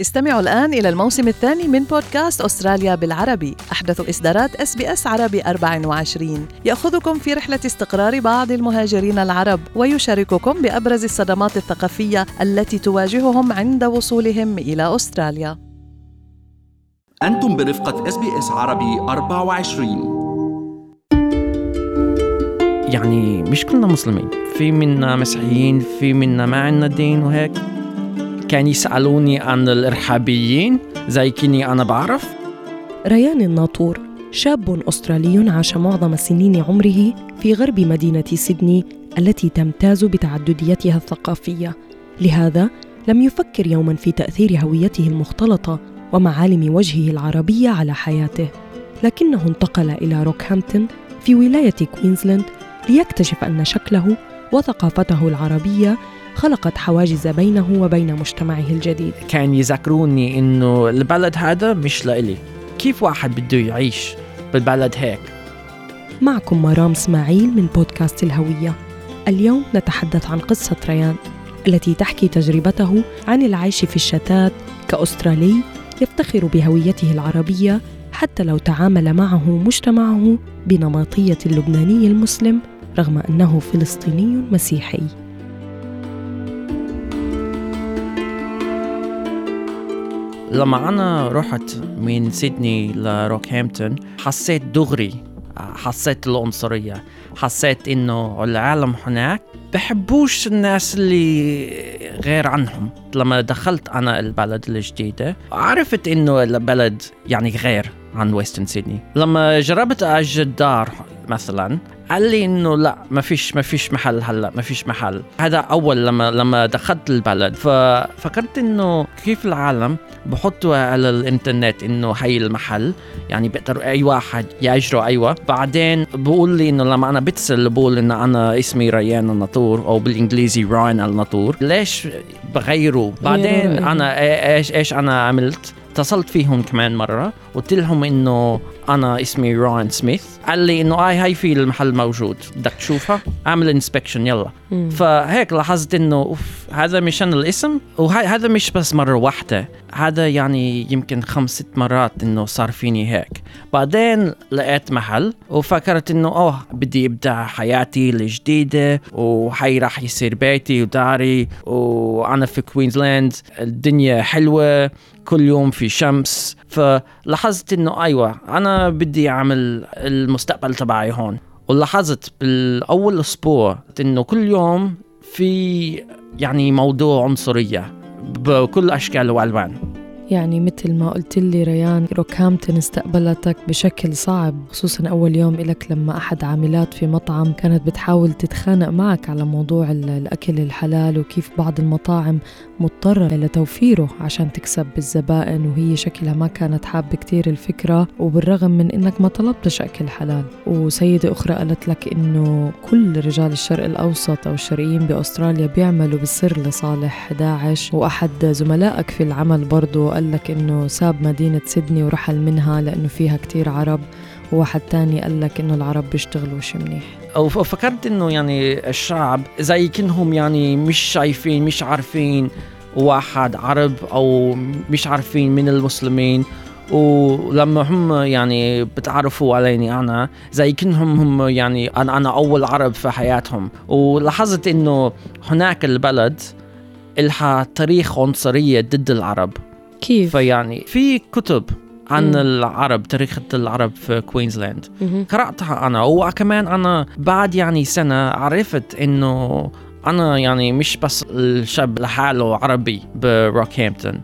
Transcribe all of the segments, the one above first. استمعوا الآن إلى الموسم الثاني من بودكاست أستراليا بالعربي، أحدث إصدارات SBS عربي 24، يأخذكم في رحلة استقرار بعض المهاجرين العرب ويشارككم بأبرز الصدمات الثقافية التي تواجههم عند وصولهم إلى أستراليا. أنتم برفقة SBS عربي 24. يعني مش كلنا مسلمين، في منا مسيحيين، في منا ما عندنا دين وهيك. كان يسألوني عن الإرهابيين زي كني أنا بعرف. ريان الناطور شاب أسترالي عاش معظم سنين عمره في غرب مدينة سيدني التي تمتاز بتعدديتها الثقافية، لهذا لم يفكر يوما في تأثير هويته المختلطة ومعالم وجهه العربية على حياته، لكنه انتقل إلى روكهامبتون في ولاية كوينزلاند ليكتشف أن شكله وثقافته العربية خلقت حواجز بينه وبين مجتمعه الجديد. كان يذكروني إنه البلد هذا مش لإلي، كيف واحد بده يعيش بالبلد هيك؟ معكم مرام إسماعيل من بودكاست الهوية. اليوم نتحدث عن قصة ريان التي تحكي تجربته عن العيش في الشتات كأسترالي يفتخر بهويته العربية حتى لو تعامل معه مجتمعه بنمطية اللبناني المسلم رغم أنه فلسطيني مسيحي. لما أنا رحت من سيدني لروكهامبتون حسيت دغري، حسيت العنصرية، حسيت إنه العالم هناك بحبوش الناس اللي غير عنهم. لما دخلت أنا البلد الجديدة عرفت إنه البلد يعني غير عن ويسترن سيدني. لما جربت أجد دار مثلا قال لي إنه لا، ما فيش محل، هلا ما فيش محل. هذا أول لما دخلت البلد، ففكرت إنه كيف العالم بحطوا على الإنترنت إنه هاي المحل، يعني بقدر أي واحد يأجره. أيوة، بعدين بقول لي إنه لما أنا بتصل بقول إن أنا اسمي ريان الناطور أو بالإنجليزي راين الناطور، ليش بغيروا؟ بعدين أنا إيش أنا عملت؟ اتصلت فيهم كمان مرة وقلت لهم إنه أنا اسمي راين سميث. قال لي إنه هاي في المحل موجود، بدك تشوفها، اعمل إنسبكشن يلا. فهيك لاحظت إنه هذا مشان الاسم، وهذا مش بس مرة واحدة، هذا يعني يمكن 5 مرات إنه صار فيني هيك. بعدين لقيت محل وفكرت إنه بدي أبدأ حياتي الجديدة، وهي راح يصير بيتي وداري، وأنا في كوينزلاند الدنيا حلوة، كل يوم في شمس. فلاحظت إنه أيوة أنا بدي أعمل المستقبل تبعي هون. ولاحظت بالأول أسبوع إنه كل يوم في يعني موضوع عنصرية بكل أشكال وألوان. يعني مثل ما قلت لي ريان، روكهامبتون استقبلتك بشكل صعب، خصوصاً أول يوم إلك لما أحد عاملات في مطعم كانت بتحاول تتخانق معك على موضوع الأكل الحلال وكيف بعض المطاعم مضطرة لتوفيره عشان تكسب بالزبائن، وهي شكلها ما كانت حابة كتير الفكرة، وبالرغم من إنك ما طلبتش أكل حلال. وسيدة أخرى قالت لك إنه كل رجال الشرق الأوسط أو الشرقيين بأستراليا بيعملوا بالسر لصالح داعش، وأحد زملائك في العمل برضو قال لك إنه ساب مدينة سيدني ورحل منها لأنه فيها كتير عرب، وواحد تاني قال لك إنه العرب بيشتغلوش منيح. أو فكرت إنه يعني الشعب زي كنهم يعني مش شايفين، مش عارفين واحد عرب أو مش عارفين من المسلمين، ولما هم يعني بتعرفوا عليني أنا زي كنهم هم يعني أنا أول عرب في حياتهم. ولاحظت إنه هناك البلد إلها تاريخ عنصرية ضد العرب. كيف؟ فيعني في كتب عن العرب، تاريخ العرب في كوينزلاند، قرأتها أنا. وكمان أنا بعد يعني سنة عرفت إنه أنا يعني مش بس الشاب لحاله عربي بروكهامبتون.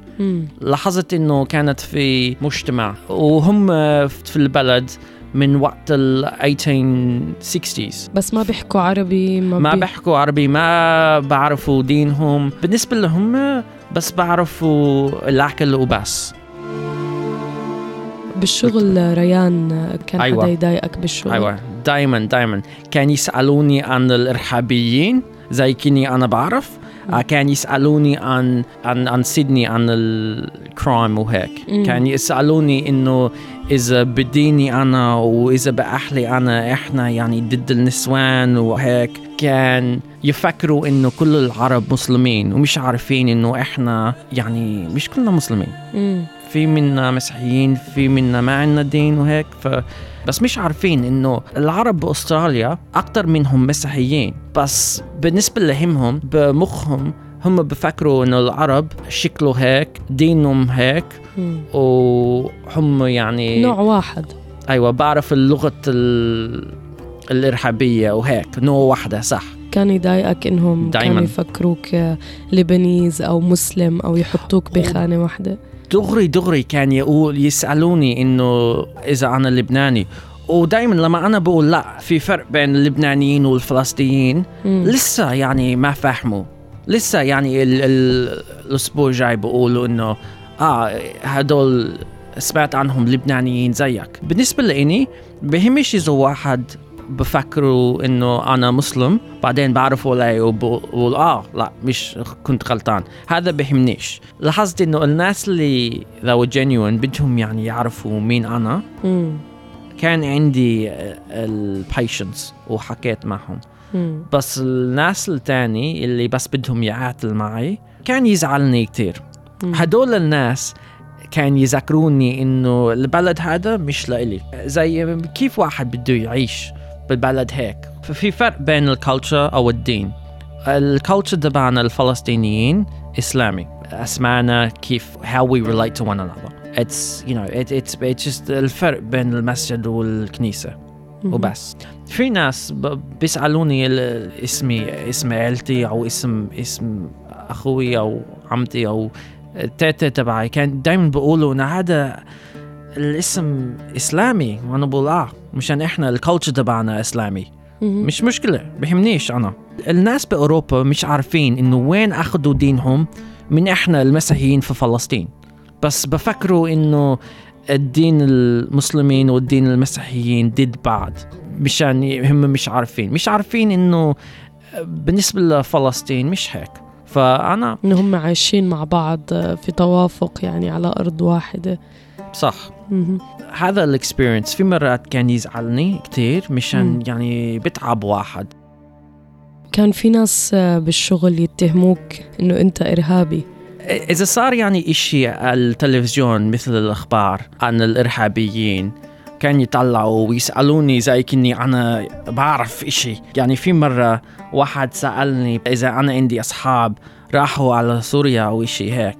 لاحظت إنه كانت في مجتمع وهم في البلد من وقت ال 1860s، بس ما بيحكوا عربي، ما بعرفوا دينهم، بالنسبة لهم بس بعرفوا الأكل وبس. بالشغل ريان كان أيوة. حدا يضايقك بالشغل؟ أيوة، دايما كان يسألوني عن الإرهابيين زي كني أنا بعرف. كان يسألوني عن سيدني، عن الكرايم وهيك. كان يسألوني إنه إذا بديني أنا وإذا بأهلي أنا إحنا يعني ضد النسوان وهيك. كان يفكروا إنه كل العرب مسلمين ومش عارفين إنه إحنا يعني مش كلنا مسلمين. في منا مسيحيين، في منا ما عنا دين وهيك. بس مش عارفين إنه العرب بأستراليا أكتر منهم مسيحيين، بس بالنسبة لهمهم بمخهم هم بفكروا إنه العرب شكله هيك، دينهم هيك، وهم يعني نوع واحد. أيوة، بعرف اللغة الإرهابية وهيك، نوع واحدة صح. كان يضايقك إنهم كانوا يفكروك لبنيز أو مسلم أو يحطوك بخانة واحدة؟ دغري كان يسألوني إنه إذا أنا لبناني، ودايماً لما أنا بقول لا، في فرق بين اللبنانيين والفلسطينيين، لسه يعني ما فهموا. لسه يعني الأسبوع جاي بقولوا إنه هدول سمعت عنهم لبنانيين زيك. بالنسبة لإني بهمش إذا واحد بفكروا إنه أنا مسلم بعدين بعرفوا لي وبقول لا مش كنت غلطان. هذا بهمنيش. لاحظت إنه الناس اللي لو جينيون بدهم يعني يعرفوا مين أنا، كان عندي البايشنس وحكيت معهم. بس الناس التاني اللي بس بدهم يعاتل معي كان يزعلني كتير. هدول الناس كان يذكروني إنه البلد هذا مش لإلي، زي كيف واحد بده يعيش بالبلد هيك. ففي فرق بين الكالتشر أو الدين. الكالتشر تبعنا الفلسطينيين إسلامي، أسمعنا كيف how we relate to one another. It's you know it's just الفرق بين المسجد والكنيسة وبس. في ناس بيسألوني اسمي، اسم عائلتي أو اسم أخوي أو عمتي أو تاتا تبعي. كان دايما بقولوا إن هذا الاسم إسلامي، وأنا بقول مشان إحنا الكالتشر تبعنا إسلامي. مش مشكلة، بيهمنيش أنا. الناس بأوروبا مش عارفين إنه وين أخذوا دينهم من إحنا المسيحيين في فلسطين، بس بفكروا إنه الدين المسلمين والدين المسيحيين ضد بعض، مشان هم مش عارفين إنه بالنسبة لفلسطين مش هيك. فأنا إن هم عايشين مع بعض في توافق يعني على أرض واحدة صح. هذا الاكسبيرينس في مرات كان يزعلني كتير، مشان يعني بتعب واحد. كان في ناس بالشغل يتهموك إنه أنت إرهابي إذا صار يعني إشي على التلفزيون مثل الأخبار عن الإرهابيين. كان يطلعوا ويسألوني زي كني أنا بعرف إشي. يعني في مرة واحد سألني إذا أنا عندي أصحاب راحوا على سوريا أو إشي هيك،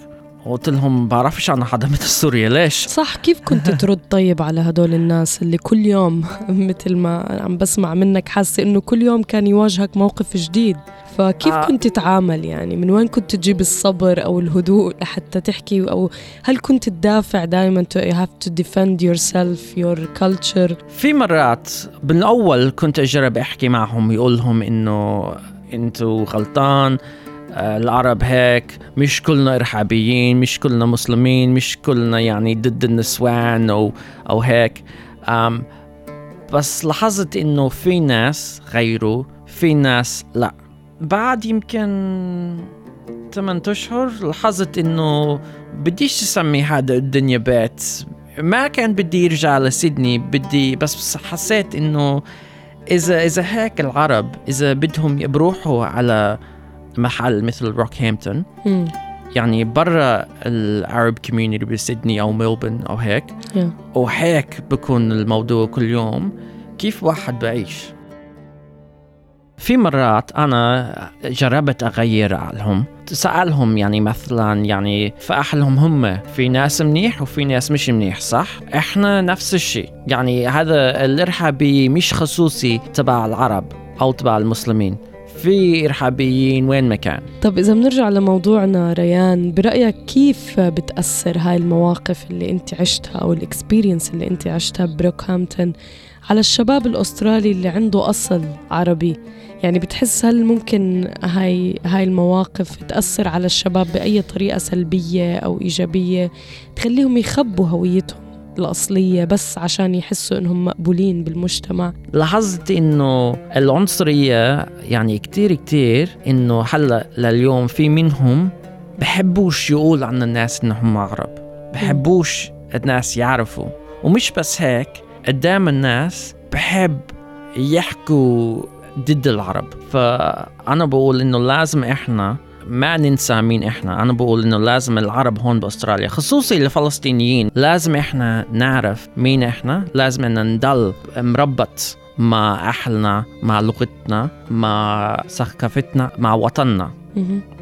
وقلت لهم بعرفش أنا حدا مثل سوريا. ليش؟ صح، كيف كنت ترد طيب على هدول الناس اللي كل يوم مثل ما عم بسمع منك حاسة إنه كل يوم كان يواجهك موقف جديد؟ فكيف كنت تتعامل يعني؟ من وين كنت تجيب الصبر أو الهدوء لحتى تحكي؟ أو هل كنت تدافع دائما you have to defend yourself your culture؟ في مرات بالأول كنت أجرب أحكي معهم، يقولهم إنه أنتوا غلطان، العرب هيك، مش كلنا إرهابيين، مش كلنا مسلمين، مش كلنا يعني ضد النسوان أو هيك. بس لاحظت إنه في ناس غيروا، في ناس لأ. بعد يمكن 8 أشهر لاحظت إنه بديش أسمي هذا الدنيا بيت. ما كان بدي أرجع لسيدني، بدي بس حسيت إنه إذا هيك العرب إذا بدهم يبروحوا على محل مثل روكهامبتون، يعني برا العرب كوميونيتي بسيدني أو ميلبورن أو هيك، وهيك بكون الموضوع كل يوم كيف واحد بعيش. في مرات أنا جربت أغير عليهم، سألهم يعني مثلا يعني في أهلهم هم في ناس منيح وفي ناس مش منيح صح؟ إحنا نفس الشيء، يعني هذا الإرهابي مش خصوصي تبع العرب أو تبع المسلمين، في إرهابيين وين ما كان. طب إذا بنرجع لموضوعنا ريان، برأيك كيف بتأثر هاي المواقف اللي أنت عشتها أو الإكسبيرينس اللي أنت عشتها بروكهامبتون على الشباب الأسترالي اللي عنده أصل عربي؟ يعني بتحس هل ممكن هاي المواقف تأثر على الشباب بأي طريقة سلبية أو إيجابية تخليهم يخبوا هويتهم؟ الأصلية بس عشان يحسوا إنهم مقبولين بالمجتمع. لاحظت إنه العنصرية يعني كتير إنه حلا لليوم في منهم بحبوش يقول عن الناس إنهم عرب، بحبوش الناس يعرفوا، ومش بس هيك قدام الناس بحب يحكوا ضد العرب. فأنا بقول إنه لازم إحنا ما ننسى مين إحنا. أنا بقول إنه لازم العرب هون بأستراليا خصوصي الفلسطينيين لازم إحنا نعرف مين إحنا، لازم إننا نضل مربط مع أهلنا، مع لغتنا، مع ثقافتنا، مع وطننا.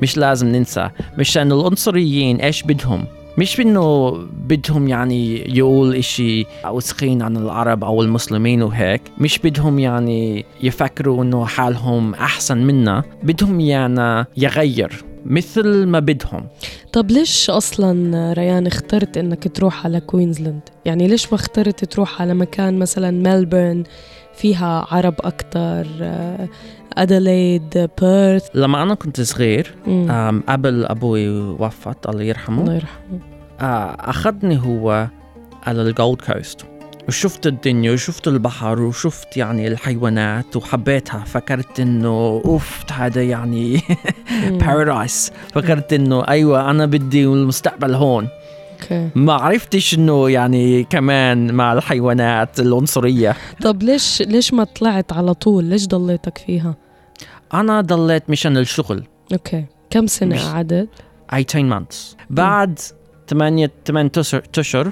مش لازم ننسى، مش أن العنصريين إيش بدهم، مش إنه بدهم يعني يقول إشي وسخين عن العرب أو المسلمين وهيك، مش بدهم يعني يفكروا إنه حالهم أحسن منا، بدهم يعني يغير مثل ما بدهم. طب ليش أصلاً ريان اخترت إنك تروح على كوينزلاند؟ يعني ليش ما اخترت تروح على مكان مثلاً ملبورن فيها عرب أكتر، أدليد، بيرث؟ لما أنا كنت صغير قبل أبوي وفات الله يرحمه، الله يرحمه، أخذني هو على الجولد كوست وشفت الدنيا وشفت البحر وشفت يعني الحيوانات وحبيتها. فكرت إنه أوف هذا يعني بارادايس. فكرت إنه أيوة أنا بدي والمستقبل هون. ما عرفتش إنه يعني كمان مع الحيوانات العنصرية. طب ليش ما طلعت على طول؟ ليش ضليتك فيها؟ أنا ضليت مشان الشغل. أوكي. كم سنة عدد؟ 18 months. بعد 8 أشهر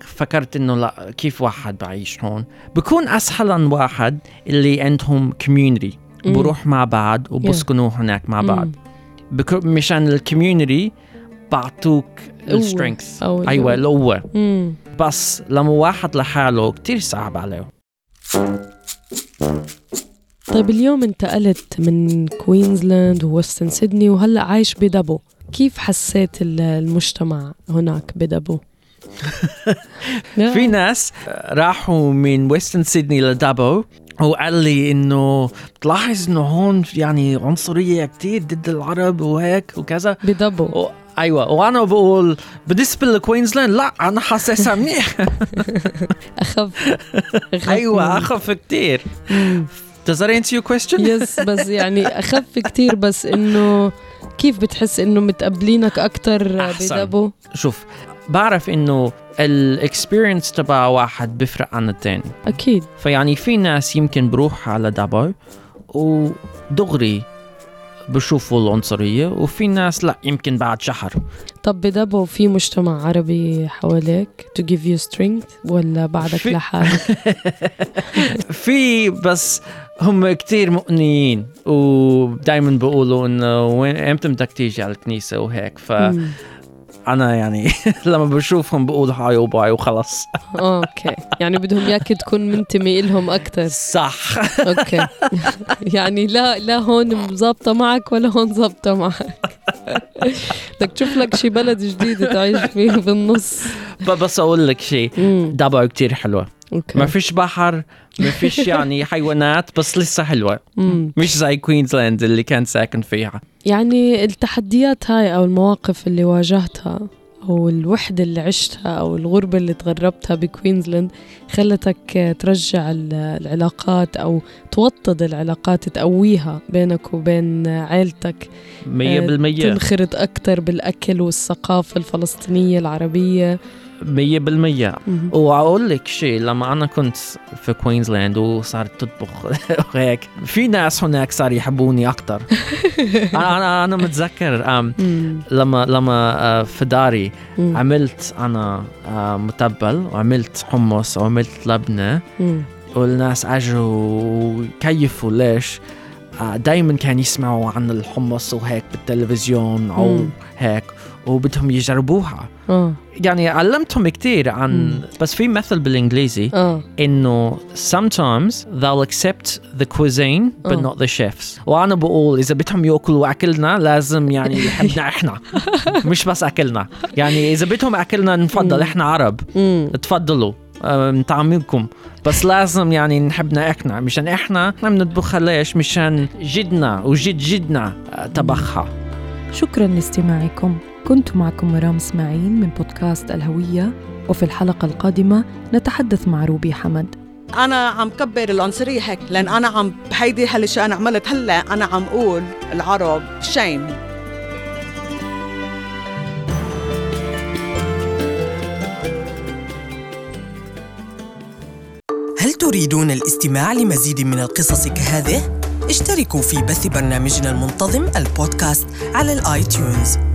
فكرت إنه لا، كيف واحد بعيش هون بكون أسهل عن واحد اللي عندهم كوميونيتي بروح مع بعض وبسكنوا هناك مع بعض. مشان الكوميونيتي بعطوك السترينكس، أيوة القوة. بس لما واحد لحاله كتير صعب عليه. طيب اليوم انتقلت من كوينزلاند ووستن سيدني وهلأ عايش بدابو، كيف حسيت المجتمع هناك بدابو؟ في ناس راحوا من ويستن سيدني لدابو وقال لي إنه بتلاحظ إنه هون يعني عنصرية كتير ضد العرب وهيك وكذا بدابو أيوة. وأنا بقول بالنسبة لكوينزلاند لا، أنا حاسسها منيح. أخف أيوة، أخف كتير. Does that answer your question? Yes، بس يعني أخف كتير. بس إنه كيف بتحس إنه متقبلينك أكتر بدابو؟ شوف، بعرف إنه الاكسبيرينس تبع واحد بفرق عن التاني أكيد. فيعني في ناس يمكن بروح على دابو ودغري بشوفوا العنصرية، وفي ناس لا، يمكن بعد شهر. طب بدابو في مجتمع عربي حواليك to give you strength ولا بعدك لحالك؟ في، بس هم كتير مؤمنين ودايما بيقولوا إنه وين امتى بدك تيجي على الكنيسة وهيك. ف أنا يعني لما بشوفهم بقول هاي وباي وخلص. أوكي، يعني بدهم ياك تكون منتمي إلهم أكتر، صح؟ أوكي. يعني لا هون مزبطة معك ولا هون مزبطة معك، بدك تشوف لك شي بلد جديد تعيش فيه بالنص. بس أقول لك شي، دابو كتير حلوة. أوكي. ما فيش بحر، ما فيش يعني حيوانات، بس لسه حلوة، مش زي كوينزلاند اللي كان ساكن فيها. يعني التحديات هاي أو المواقف اللي واجهتها أو الوحدة اللي عشتها أو الغربة اللي تغربتها بكوينزلاند خلتك ترجع العلاقات أو توطد العلاقات، تقويها بينك وبين عائلتك 100%. تنخرط أكتر بالأكل والثقافة الفلسطينية العربية 100%. وأقول لك شيء، لما أنا كنت في كوينزلاند وصارت تطبخ وهيك، في ناس هناك صار يحبوني أكتر. أنا متذكر لما في داري عملت أنا متبل وعملت حمص وعملت لبنة، والناس أجوا وكيفوا. ليش؟ دايما كان يسمعوا عن الحمص وهيك بالتلفزيون أو هيك، وبدهم يجربوها. يعني علمتهم كتير عن بس في مثل بالإنجليزي إنه sometimes they'll accept the cuisine but not the chefs. وأنا بقول إذا بدهم يأكلوا أكلنا لازم يعني يحبنا إحنا، مش بس أكلنا. يعني إذا بدهم أكلنا نفضل إحنا عرب، تفضلوا نطعمكم، بس لازم يعني نحبنا إحنا، مشان إحنا بنطبخها. ليش؟ مشان جدنا وجد جدنا طبخها. شكرا لاستماعكم، كنت معكم مرام إسماعيل من بودكاست الهوية. وفي الحلقة القادمة نتحدث مع روبي حمد. أنا عم كبر العنصرية هيك، لأن أنا عم بهيدي هالشي أنا عملت. هلا أنا عم أقول العرب شيم. هل تريدون الاستماع لمزيد من القصص كهذه؟ اشتركوا في بث برنامجنا المنتظم البودكاست على الآيتونز.